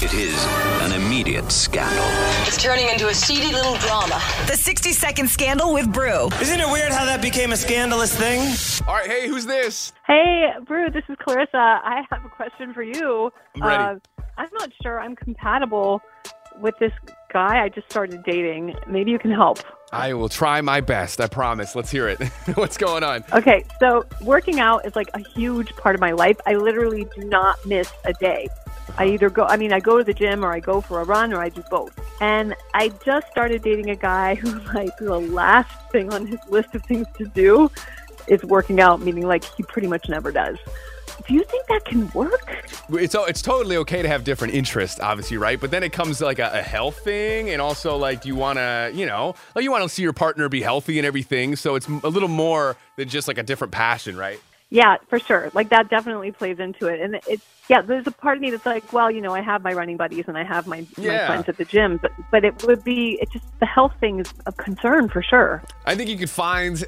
It is an immediate scandal. It's turning into a seedy little drama. The 60 Second Scandal with Bru. Isn't it weird how that became a scandalous thing? All right, hey, who's this? Hey, Bru, this is Clarissa. I have a question for you. I'm ready. I'm not sure I'm compatible with this guy I just started dating. Maybe you can help. I will try my best, I promise. Let's hear it. What's going on? Okay, so working out is like a huge part of my life. I literally do not miss a day. I go to the gym or I go for a run or I do both. And I just started dating a guy who, like, the last thing on his list of things to do is working out, meaning, like, he pretty much never does. Do you think that can work? It's totally okay to have different interests, obviously, right? But then it comes to, like, a health thing, and also, like, you want to see your partner be healthy and everything. So it's a little more than just like a different passion, right? Yeah, for sure. Like, that definitely plays into it. And it's, yeah, there's a part of me that's like, well, you know, I have my running buddies and I have my friends at the gym, but it just, the health thing is a concern for sure. I think you could find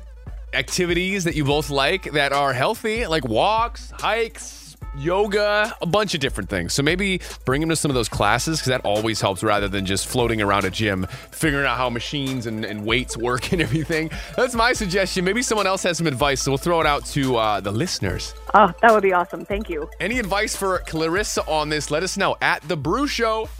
activities that you both like that are healthy, like walks, hikes, yoga, a bunch of different things. So maybe bring him to some of those classes, because that always helps, rather than just floating around a gym, figuring out how machines and weights work and everything. That's my suggestion. Maybe someone else has some advice, so we'll throw it out to the listeners. Oh, that would be awesome. Thank you. Any advice for Clarissa on this? Let us know at TheBruShow.